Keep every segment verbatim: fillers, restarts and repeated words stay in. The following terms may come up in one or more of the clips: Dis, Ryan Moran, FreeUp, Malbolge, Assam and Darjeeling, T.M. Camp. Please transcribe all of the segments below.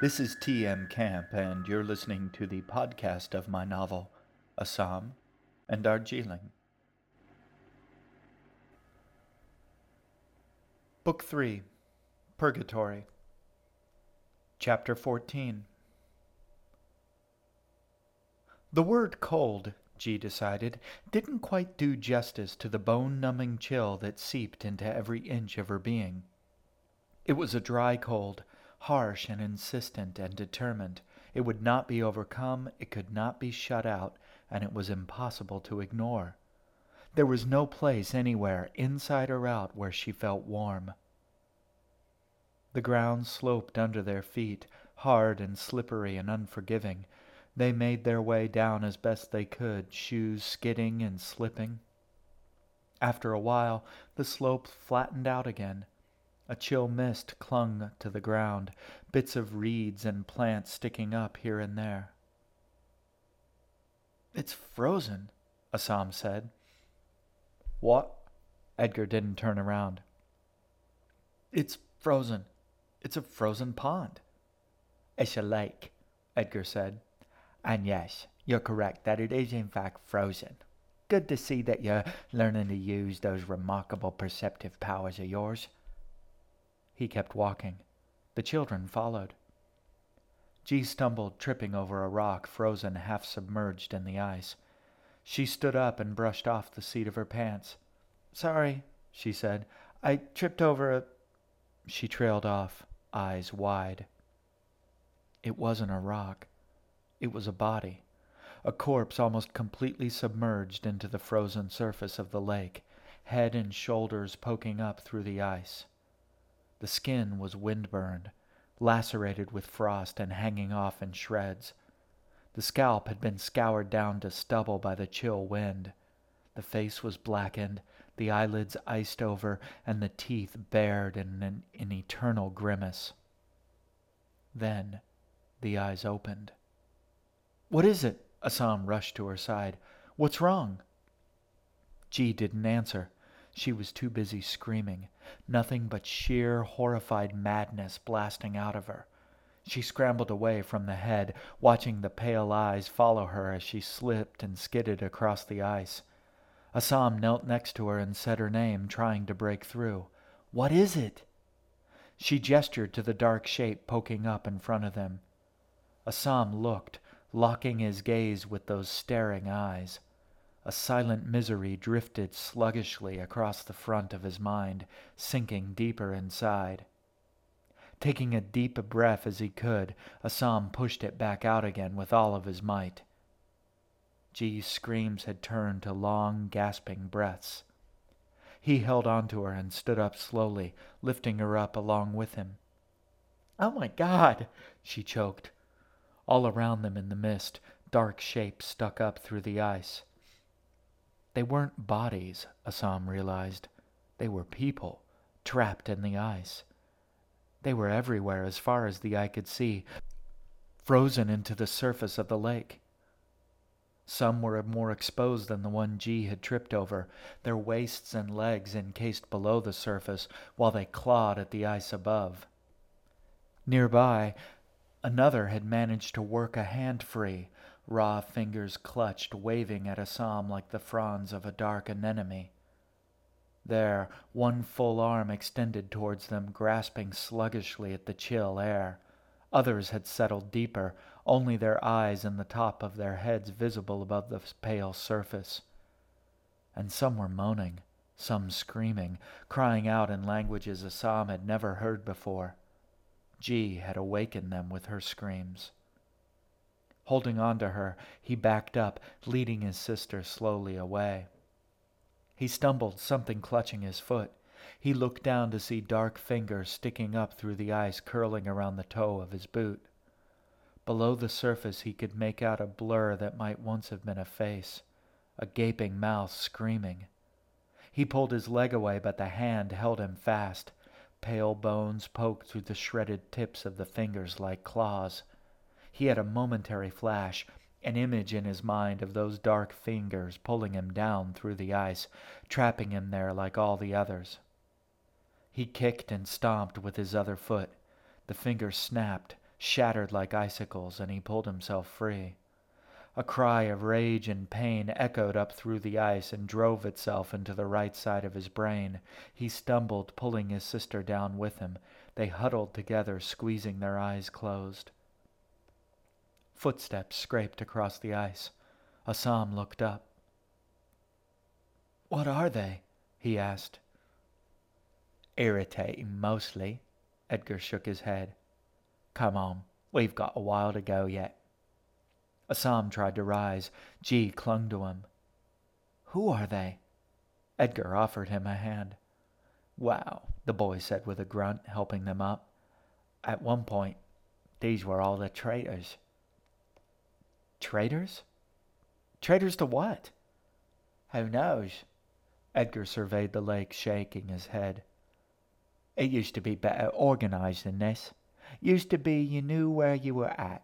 This is T M. Camp, and you're listening to the podcast of my novel, Assam and Darjeeling. Book three, Purgatory. Chapter fourteen. The word cold, G decided, didn't quite do justice to the bone-numbing chill that seeped into every inch of her being. It was a dry cold, harsh and insistent and determined. It would not be overcome, it could not be shut out, and it was impossible to ignore. There was no place anywhere, inside or out, where she felt warm. The ground sloped under their feet, hard and slippery and unforgiving. They made their way down as best they could, shoes skidding and slipping. After a while, the slope flattened out again. A chill mist clung to the ground, bits of reeds and plants sticking up here and there. "It's frozen," Assam said. "What?" Edgar didn't turn around. "It's frozen. It's a frozen pond." "It's a lake," Edgar said. "And yes, you're correct that it is in fact frozen. Good to see that you're learning to use those remarkable perceptive powers of yours." He kept walking. The children followed. G stumbled, tripping over a rock, frozen, half-submerged in the ice. She stood up and brushed off the seat of her pants. "Sorry," she said. "I tripped over a—" She trailed off, eyes wide. It wasn't a rock. It was a body, a corpse almost completely submerged into the frozen surface of the lake, head and shoulders poking up through the ice. The skin was windburned, lacerated with frost and hanging off in shreds. The scalp had been scoured down to stubble by the chill wind. The face was blackened, the eyelids iced over, and the teeth bared in an, an eternal grimace. Then the eyes opened. "What is it?" Assam rushed to her side. "What's wrong?" G didn't answer. She was too busy screaming, nothing but sheer, horrified madness blasting out of her. She scrambled away from the head, watching the pale eyes follow her as she slipped and skidded across the ice. Assam knelt next to her and said her name, trying to break through. "What is it?" She gestured to the dark shape poking up in front of them. Assam looked, locking his gaze with those staring eyes. A silent misery drifted sluggishly across the front of his mind, sinking deeper inside. Taking a deep breath as he could, Assam pushed it back out again with all of his might. G's screams had turned to long, gasping breaths. He held on to her and stood up slowly, lifting her up along with him. "Oh my God!" she choked. All around them in the mist, dark shapes stuck up through the ice. They weren't bodies, Assam realized. They were people, trapped in the ice. They were everywhere as far as the eye could see, frozen into the surface of the lake. Some were more exposed than the one G had tripped over, their waists and legs encased below the surface while they clawed at the ice above. Nearby, another had managed to work a hand free, raw fingers clutched, waving at Assam like the fronds of a dark anemone. There, one full arm extended towards them, grasping sluggishly at the chill air. Others had settled deeper, only their eyes and the top of their heads visible above the pale surface. And some were moaning, some screaming, crying out in languages Assam had never heard before. G had awakened them with her screams. Holding on to her, he backed up, leading his sister slowly away. He stumbled, something clutching his foot. He looked down to see dark fingers sticking up through the ice, curling around the toe of his boot. Below the surface he could make out a blur that might once have been a face, a gaping mouth screaming. He pulled his leg away, but the hand held him fast. Pale bones poked through the shredded tips of the fingers like claws. He had a momentary flash, an image in his mind of those dark fingers pulling him down through the ice, trapping him there like all the others. He kicked and stomped with his other foot. The fingers snapped, shattered like icicles, and he pulled himself free. A cry of rage and pain echoed up through the ice and drove itself into the right side of his brain. He stumbled, pulling his sister down with him. They huddled together, squeezing their eyes closed. Footsteps scraped across the ice. Assam looked up. "What are they?" he asked. "Irritating, mostly." Edgar shook his head. "Come on, we've got a while to go yet." Assam tried to rise. G clung to him. "Who are they?" Edgar offered him a hand. "Wow," the boy said with a grunt, helping them up. "At one point, these were all the traitors." "Traitors? Traitors to what?" "Who knows?" Edgar surveyed the lake, shaking his head. "It used to be better organized than this. Used to be you knew where you were at.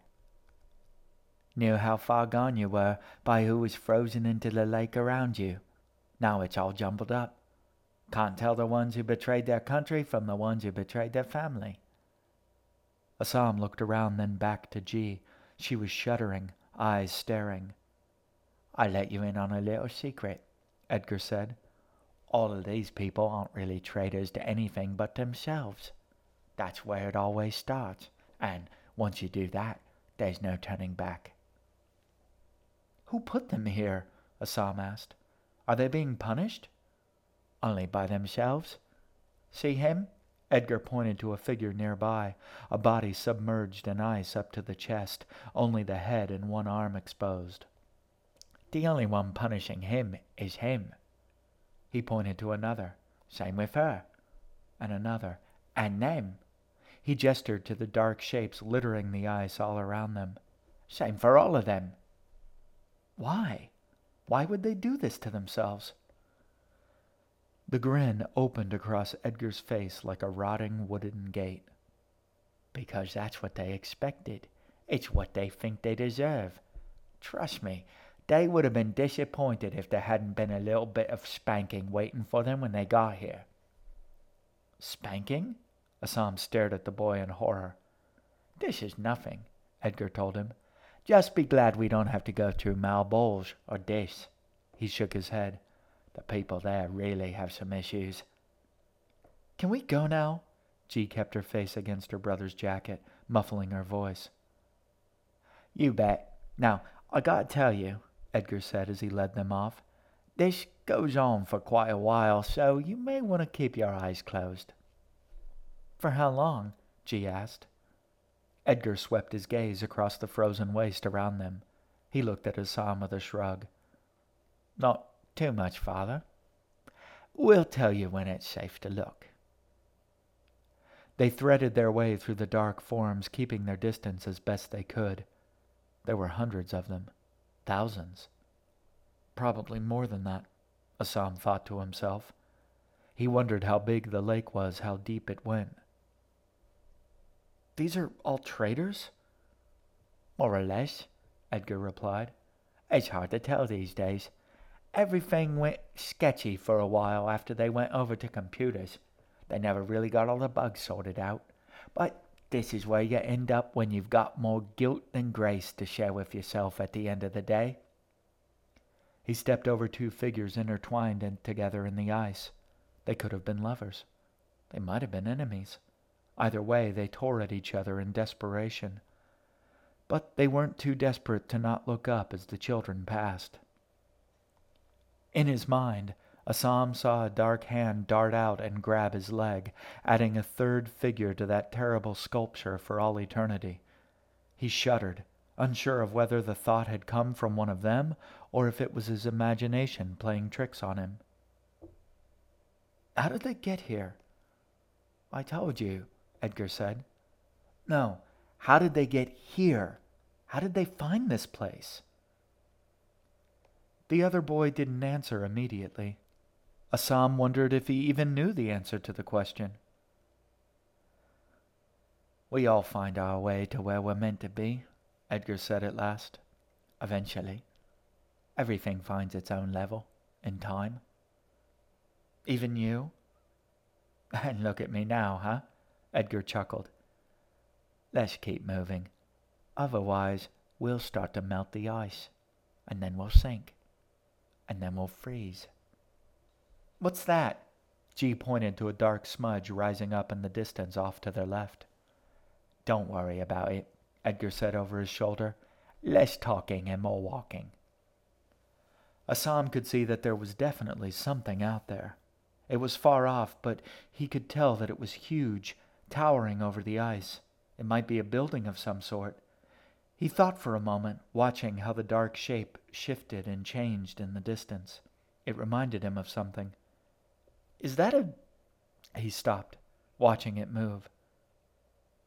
Knew how far gone you were by who was frozen into the lake around you. Now it's all jumbled up. Can't tell the ones who betrayed their country from the ones who betrayed their family." Assam looked around, then back to G. She was shuddering, eyes staring. "I let you in on a little secret," Edgar said. "All of these people aren't really traitors to anything but themselves. That's where it always starts, and once you do that, there's no turning back." "Who put them here?" Assam asked. "Are they being punished?" "Only by themselves. See him?" Edgar pointed to a figure nearby, a body submerged in ice up to the chest, only the head and one arm exposed. "The only one punishing him is him." He pointed to another. "Same with her." And another. "And them." He gestured to the dark shapes littering the ice all around them. "Same for all of them." Why? Why would they do this to themselves? The grin opened across Edgar's face like a rotting wooden gate. "Because that's what they expected. It's what they think they deserve. Trust me, they would have been disappointed if there hadn't been a little bit of spanking waiting for them when they got here." "Spanking?" Assam stared at the boy in horror. "This is nothing," Edgar told him. "Just be glad we don't have to go through Malbolge or Dis." He shook his head. "The people there really have some issues." "Can we go now?" G kept her face against her brother's jacket, muffling her voice. "You bet. Now, I gotta tell you," Edgar said as he led them off, "this goes on for quite a while, so you may want to keep your eyes closed." "For how long?" G asked. Edgar swept his gaze across the frozen waste around them. He looked at Assam with a shrug. "Not too much, father. We'll tell you when it's safe to look." They threaded their way through the dark forms, keeping their distance as best they could. There were hundreds of them. Thousands. Probably more than that, Assam thought to himself. He wondered how big the lake was, how deep it went. "These are all traitors?" "More or less," Edgar replied. "It's hard to tell these days. Everything went sketchy for a while after they went over to computers. They never really got all the bugs sorted out. But this is where you end up when you've got more guilt than grace to share with yourself at the end of the day." He stepped over two figures intertwined in together in the ice. They could have been lovers. They might have been enemies. Either way, they tore at each other in desperation. But they weren't too desperate to not look up as the children passed. In his mind, Assam saw a dark hand dart out and grab his leg, adding a third figure to that terrible sculpture for all eternity. He shuddered, unsure of whether the thought had come from one of them or if it was his imagination playing tricks on him. "How did they get here?" "I told you," Edgar said. "No, how did they get here? How did they find this place?" The other boy didn't answer immediately. Assam wondered if he even knew the answer to the question. "We all find our way to where we're meant to be," Edgar said at last. "Eventually. Everything finds its own level, in time." "Even you?" "And look at me now, huh?" Edgar chuckled. Let's keep moving. Otherwise, we'll start to melt the ice, and then we'll sink, and then we'll freeze. What's that? G pointed to a dark smudge rising up in the distance off to their left. Don't worry about it, Edgar said over his shoulder. Less talking and more walking. Assam could see that there was definitely something out there. It was far off, but he could tell that it was huge, towering over the ice. It might be a building of some sort. He thought for a moment, watching how the dark shape shifted and changed in the distance. It reminded him of something. Is that a... He stopped, watching it move.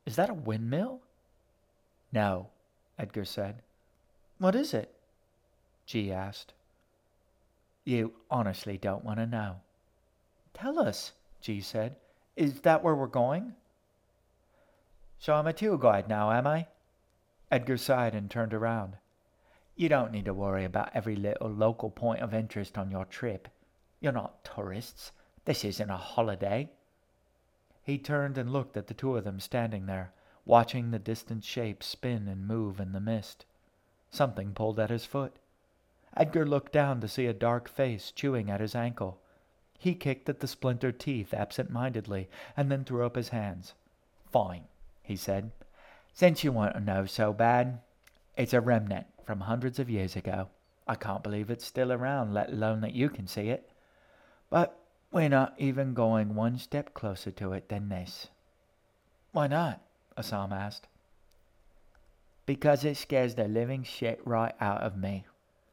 Is that a windmill? No, Edgar said. What is it? G asked. You honestly don't want to know. Tell us, G said. Is that where we're going? So I'm a tour guide now, am I? Edgar sighed and turned around. You don't need to worry about every little local point of interest on your trip. You're not tourists. This isn't a holiday. He turned and looked at the two of them standing there, watching the distant shape spin and move in the mist. Something pulled at his foot. Edgar looked down to see a dark face chewing at his ankle. He kicked at the splintered teeth absent-mindedly and then threw up his hands. Fine, he said. Since you want to know so bad, it's a remnant from hundreds of years ago. I can't believe it's still around, let alone that you can see it. But we're not even going one step closer to it than this. Why not? Assam asked. Because it scares the living shit right out of me.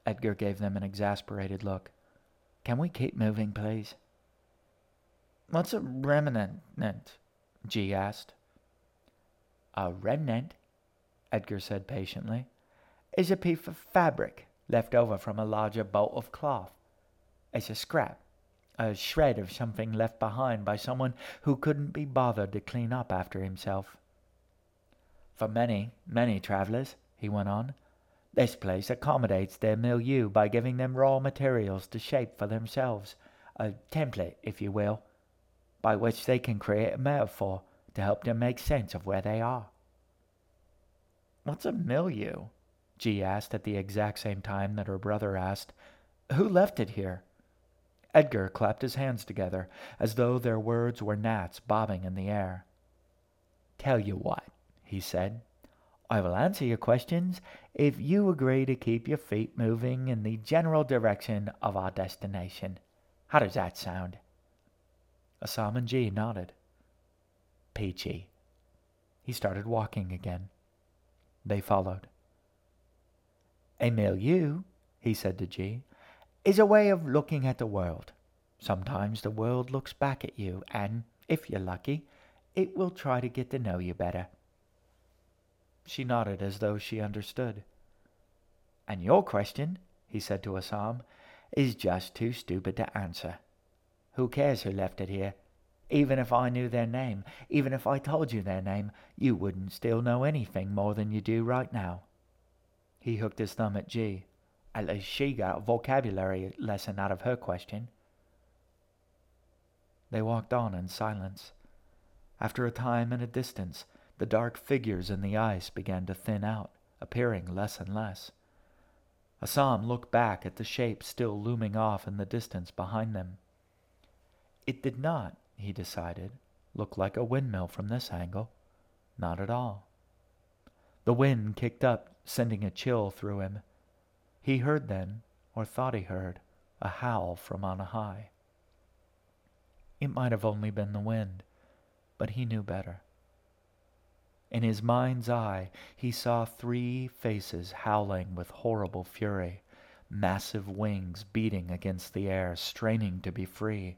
Edgar gave them an exasperated look. Can we keep moving, please? What's a remnant? G asked. A remnant, Edgar said patiently, is a piece of fabric left over from a larger bolt of cloth. It's a scrap, a shred of something left behind by someone who couldn't be bothered to clean up after himself. For many, many travelers, he went on, this place accommodates their milieu by giving them raw materials to shape for themselves, a template, if you will, by which they can create a metaphor to help them make sense of where they are. What's a milieu? G asked at the exact same time that her brother asked, Who left it here? Edgar clapped his hands together, as though their words were gnats bobbing in the air. Tell you what, he said. I will answer your questions if you agree to keep your feet moving in the general direction of our destination. How does that sound? Assam and G nodded. Peachy. He started walking again. They followed. A milieu, he said to G, is a way of looking at the world. Sometimes the world looks back at you and, if you're lucky, it will try to get to know you better. She nodded as though she understood. And your question, he said to Assam, is just too stupid to answer. Who cares who left it here? Even if I knew their name, even if I told you their name, you wouldn't still know anything more than you do right now. He hooked his thumb at G. At least she got a vocabulary lesson out of her question. They walked on in silence. After a time and a distance, the dark figures in the ice began to thin out, appearing less and less. Assam looked back at the shape still looming off in the distance behind them. It did not, he decided, look like a windmill from this angle. Not at all. The wind kicked up, sending a chill through him. He heard then, or thought he heard, a howl from on high. It might have only been the wind, but he knew better. In his mind's eye, he saw three faces howling with horrible fury, massive wings beating against the air, straining to be free.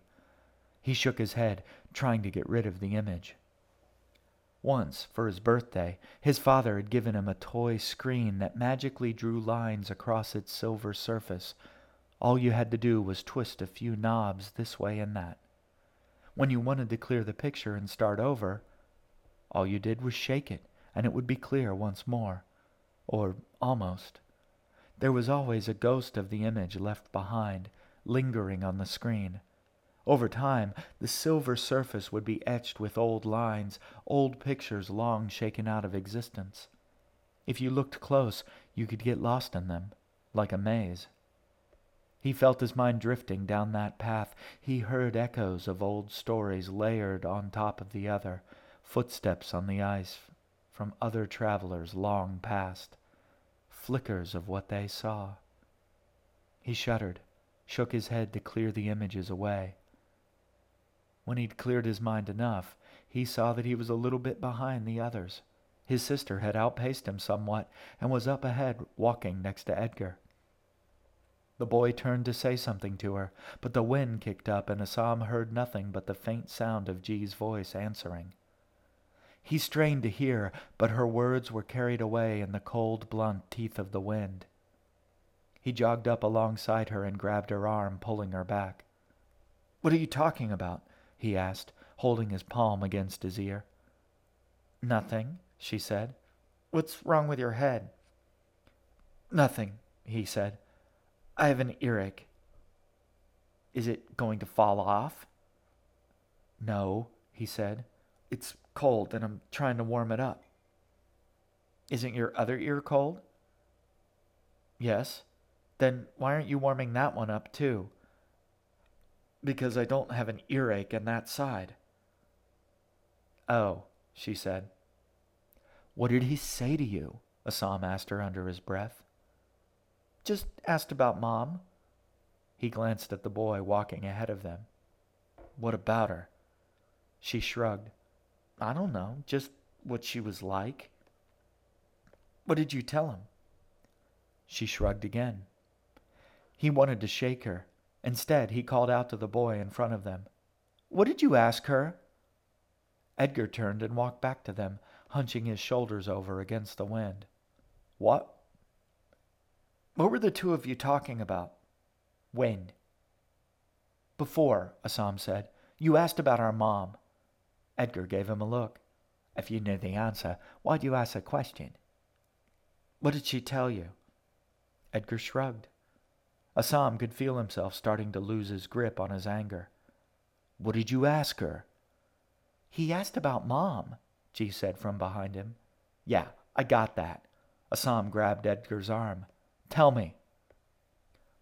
He shook his head, trying to get rid of the image. Once, for his birthday, his father had given him a toy screen that magically drew lines across its silver surface. All you had to do was twist a few knobs this way and that. When you wanted to clear the picture and start over, all you did was shake it, and it would be clear once more, or almost. There was always a ghost of the image left behind, lingering on the screen. Over time, the silver surface would be etched with old lines, old pictures long shaken out of existence. If you looked close, you could get lost in them, like a maze. He felt his mind drifting down that path. He heard echoes of old stories layered on top of the other, footsteps on the ice from other travelers long past, flickers of what they saw. He shuddered, shook his head to clear the images away. When he'd cleared his mind enough, he saw that he was a little bit behind the others. His sister had outpaced him somewhat and was up ahead, walking next to Edgar. The boy turned to say something to her, but the wind kicked up and Assam heard nothing but the faint sound of G's voice answering. He strained to hear, but her words were carried away in the cold, blunt teeth of the wind. He jogged up alongside her and grabbed her arm, pulling her back. "What are you talking about?" he asked, holding his palm against his ear. "Nothing," she said. "What's wrong with your head?" "Nothing," he said. "I have an earache." "Is it going to fall off?" "No," he said. "It's cold and I'm trying to warm it up." "Isn't your other ear cold?" "Yes." "Then why aren't you warming that one up too?" "Because I don't have an earache in that side." "Oh," she said. "What did he say to you?" Assam asked her under his breath. "Just asked about Mom." He glanced at the boy walking ahead of them. "What about her?" She shrugged. "I don't know, just what she was like." "What did you tell him?" She shrugged again. He wanted to shake her. Instead, he called out to the boy in front of them. "What did you ask her?" Edgar turned and walked back to them, hunching his shoulders over against the wind. "What? What were the two of you talking about?" "When?" "Before," Assam said. "You asked about our mom." Edgar gave him a look. "If you knew the answer, why'd you ask a question?" "What did she tell you?" Edgar shrugged. Assam could feel himself starting to lose his grip on his anger. "What did you ask her?" "He asked about Mom," G said from behind him. "Yeah, I got that." Assam grabbed Edgar's arm. "Tell me."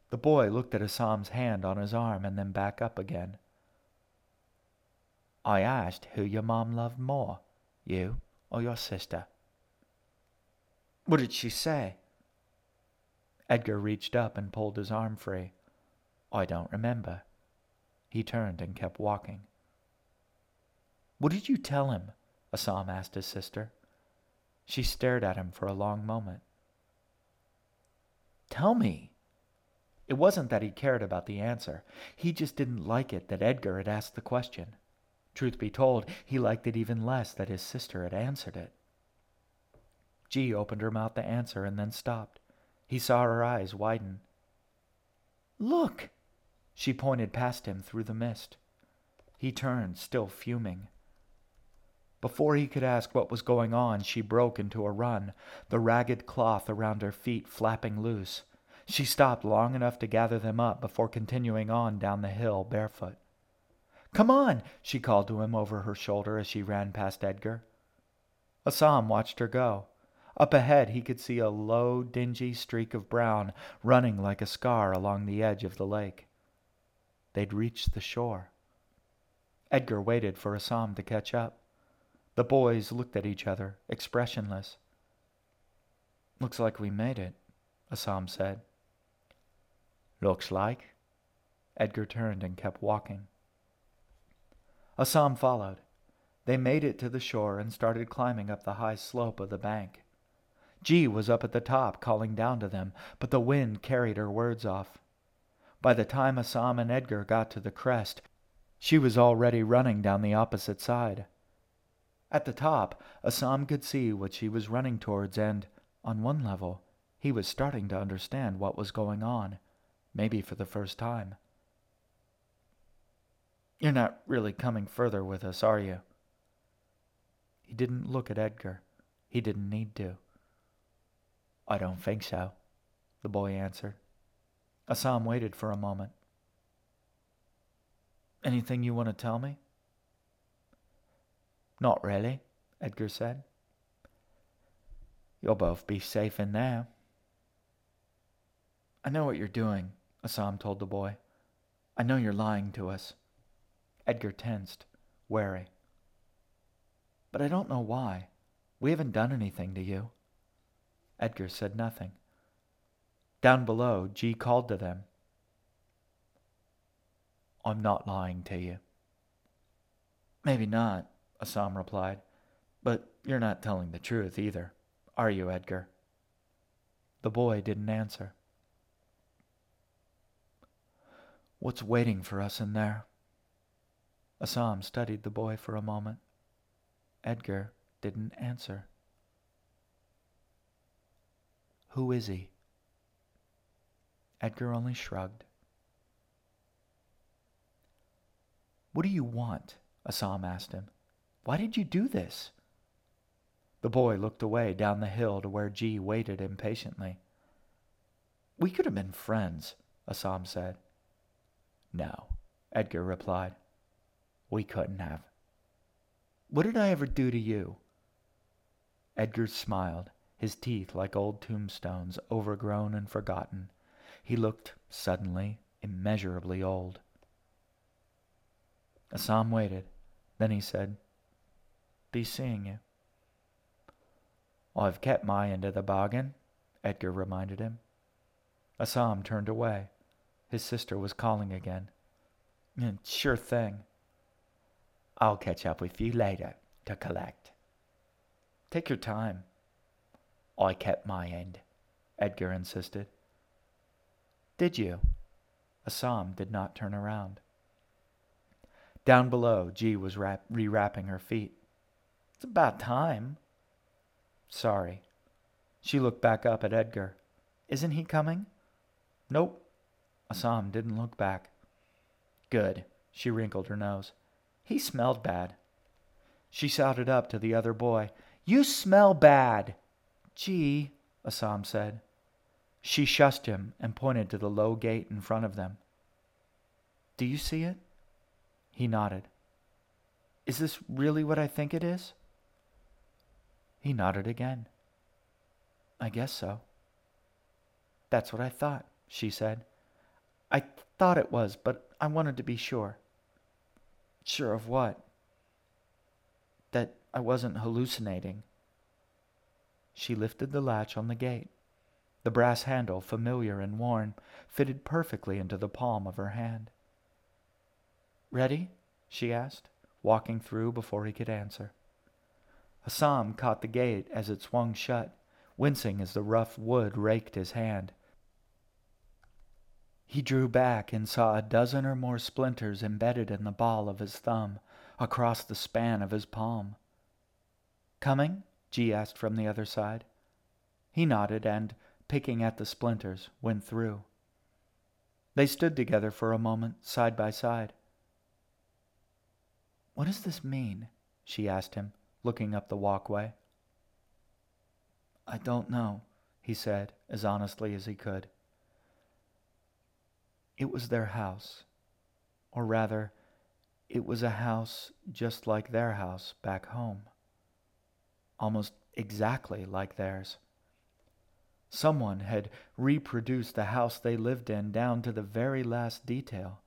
The boy looked at Assam's hand on his arm and then back up again. "I asked who your mom loved more, you or your sister." "What did she say?" Edgar reached up and pulled his arm free. "I don't remember." He turned and kept walking. "What did you tell him?" Assam asked his sister. She stared at him for a long moment. "Tell me." It wasn't that he cared about the answer. He just didn't like it that Edgar had asked the question. Truth be told, he liked it even less that his sister had answered it. G opened her mouth to answer and then stopped. He saw her eyes widen. "Look!" She pointed past him through the mist. He turned, still fuming. Before he could ask what was going on, she broke into a run, the ragged cloth around her feet flapping loose. She stopped long enough to gather them up before continuing on down the hill barefoot. "Come on!" she called to him over her shoulder as she ran past Edgar. Assam watched her go. Up ahead he could see a low, dingy streak of brown running like a scar along the edge of the lake. They'd reached the shore. Edgar waited for Assam to catch up. The boys looked at each other, expressionless. "Looks like we made it," Assam said. "Looks like?" Edgar turned and kept walking. Assam followed. They made it to the shore and started climbing up the high slope of the bank. G was up at the top calling down to them, but the wind carried her words off. By the time Assam and Edgar got to the crest, she was already running down the opposite side. At the top, Assam could see what she was running towards and, on one level, he was starting to understand what was going on, maybe for the first time. "You're not really coming further with us, are you?" He didn't look at Edgar. He didn't need to. "I don't think so," the boy answered. Assam waited for a moment. Anything you want to tell me? Not really, Edgar said. You'll both be safe in there. I know what you're doing, Assam told the boy. I know you're lying to us. Edgar tensed, wary. But I don't know why. We haven't done anything to you. Edgar said nothing. Down below, G called to them. I'm not lying to you. Maybe not, Assam replied. But you're not telling the truth either, are you, Edgar? The boy didn't answer. What's waiting for us in there? Assam studied the boy for a moment. Edgar didn't answer. Who is he? Edgar only shrugged. What do you want? Assam asked him. Why did you do this? The boy looked away down the hill to where G waited impatiently. We could have been friends, Assam said. No, Edgar replied. We couldn't have. What did I ever do to you? Edgar smiled, his teeth like old tombstones, overgrown and forgotten. He looked suddenly, immeasurably old. Assam waited. Then he said, Be seeing you. I've kept my end of the bargain, Edgar reminded him. Assam turned away. His sister was calling again. Sure thing. I'll catch up with you later to collect. Take your time. I kept my end, Edgar insisted. Did you? Assam did not turn around. Down below, G was wrap- rewrapping her feet. It's about time. Sorry. She looked back up at Edgar. Isn't he coming? Nope. Assam didn't look back. Good. She wrinkled her nose. He smelled bad. She shouted up to the other boy. You smell bad. Gee, Assam said. She shushed him and pointed to the low gate in front of them. Do you see it? He nodded. Is this really what I think it is? He nodded again. I guess so. That's what I thought, she said. I th- thought it was, but I wanted to be sure. Sure of what? That I wasn't hallucinating. She lifted the latch on the gate. The brass handle, familiar and worn, fitted perfectly into the palm of her hand. Ready? She asked, walking through before he could answer. Assam caught the gate as it swung shut, wincing as the rough wood raked his hand. He drew back and saw a dozen or more splinters embedded in the ball of his thumb, across the span of his palm. Coming? G asked from the other side. He nodded and, picking at the splinters, went through. They stood together for a moment, side by side. What does this mean? She asked him, looking up the walkway. I don't know, he said, as honestly as he could. It was their house, or rather, it was a house just like their house back home, almost exactly like theirs. Someone had reproduced the house they lived in down to the very last detail.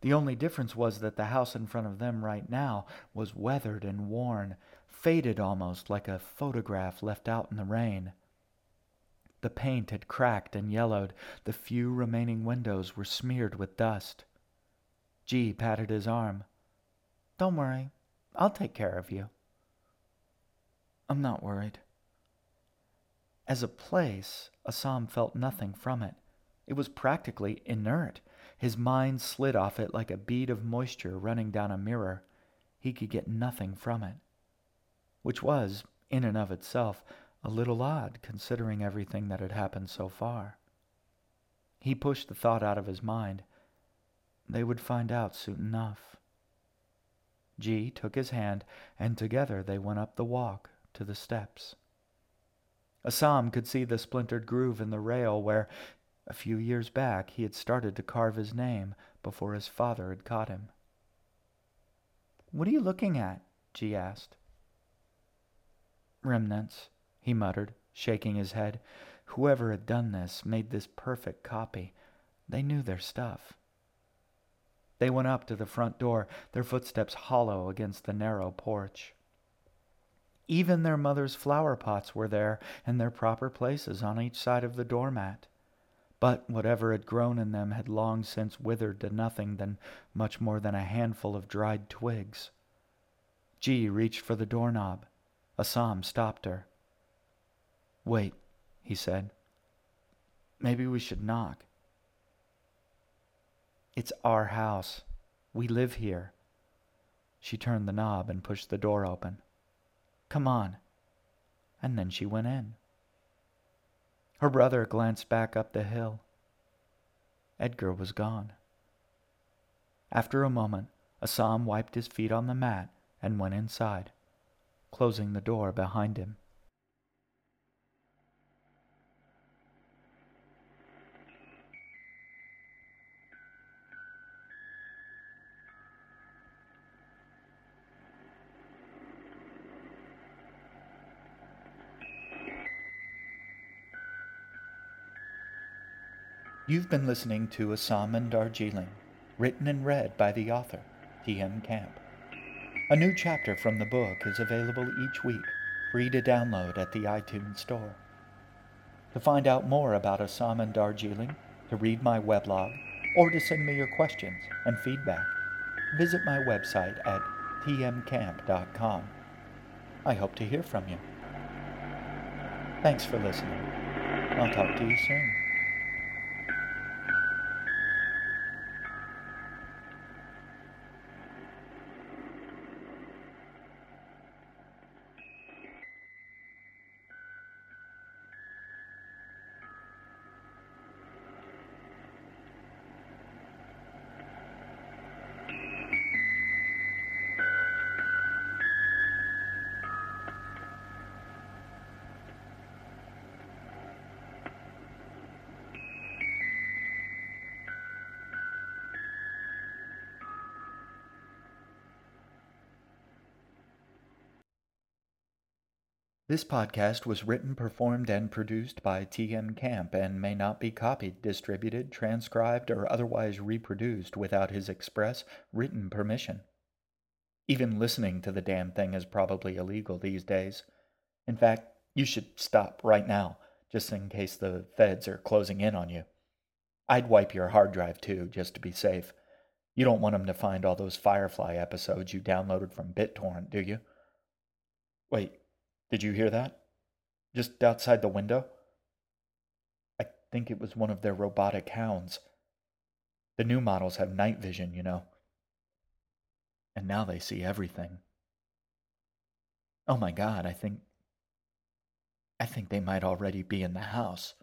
The only difference was that the house in front of them right now was weathered and worn, faded almost like a photograph left out in the rain. The paint had cracked and yellowed. The few remaining windows were smeared with dust. G patted his arm. Don't worry. I'll take care of you. I'm not worried. As a place, Assam felt nothing from it. It was practically inert. His mind slid off it like a bead of moisture running down a mirror. He could get nothing from it, which was, in and of itself, a little odd considering everything that had happened so far. He pushed the thought out of his mind. They would find out soon enough. G took his hand, and together they went up the walk to the steps. Assam could see the splintered groove in the rail where, a few years back, he had started to carve his name before his father had caught him. What are you looking at? G asked. Remnants, he muttered, shaking his head. Whoever had done this made this perfect copy. They knew their stuff. They went up to the front door, their footsteps hollow against the narrow porch. Even their mother's flower pots were there in their proper places on each side of the doormat. But whatever had grown in them had long since withered to nothing than much more than a handful of dried twigs. G reached for the doorknob. Assam stopped her. Wait, he said. Maybe we should knock. It's our house. We live here. She turned the knob and pushed the door open. Come on. And then she went in. Her brother glanced back up the hill. Edgar was gone. After a moment, Assam wiped his feet on the mat and went inside, closing the door behind him. You've been listening to Assam and Darjeeling, written and read by the author, T M Camp. A new chapter from the book is available each week, free to download at the iTunes Store. To find out more about Assam and Darjeeling, to read my weblog, or to send me your questions and feedback, visit my website at t m camp dot com. I hope to hear from you. Thanks for listening. I'll talk to you soon. This podcast was written, performed, and produced by T M Camp and may not be copied, distributed, transcribed, or otherwise reproduced without his express written permission. Even listening to the damn thing is probably illegal these days. In fact, you should stop right now, just in case the feds are closing in on you. I'd wipe your hard drive too, just to be safe. You don't want them to find all those Firefly episodes you downloaded from BitTorrent, do you? Wait. Did you hear that? Just outside the window? I think it was one of their robotic hounds. The new models have night vision, you know. And now they see everything. Oh my God, I think... I think they might already be in the house.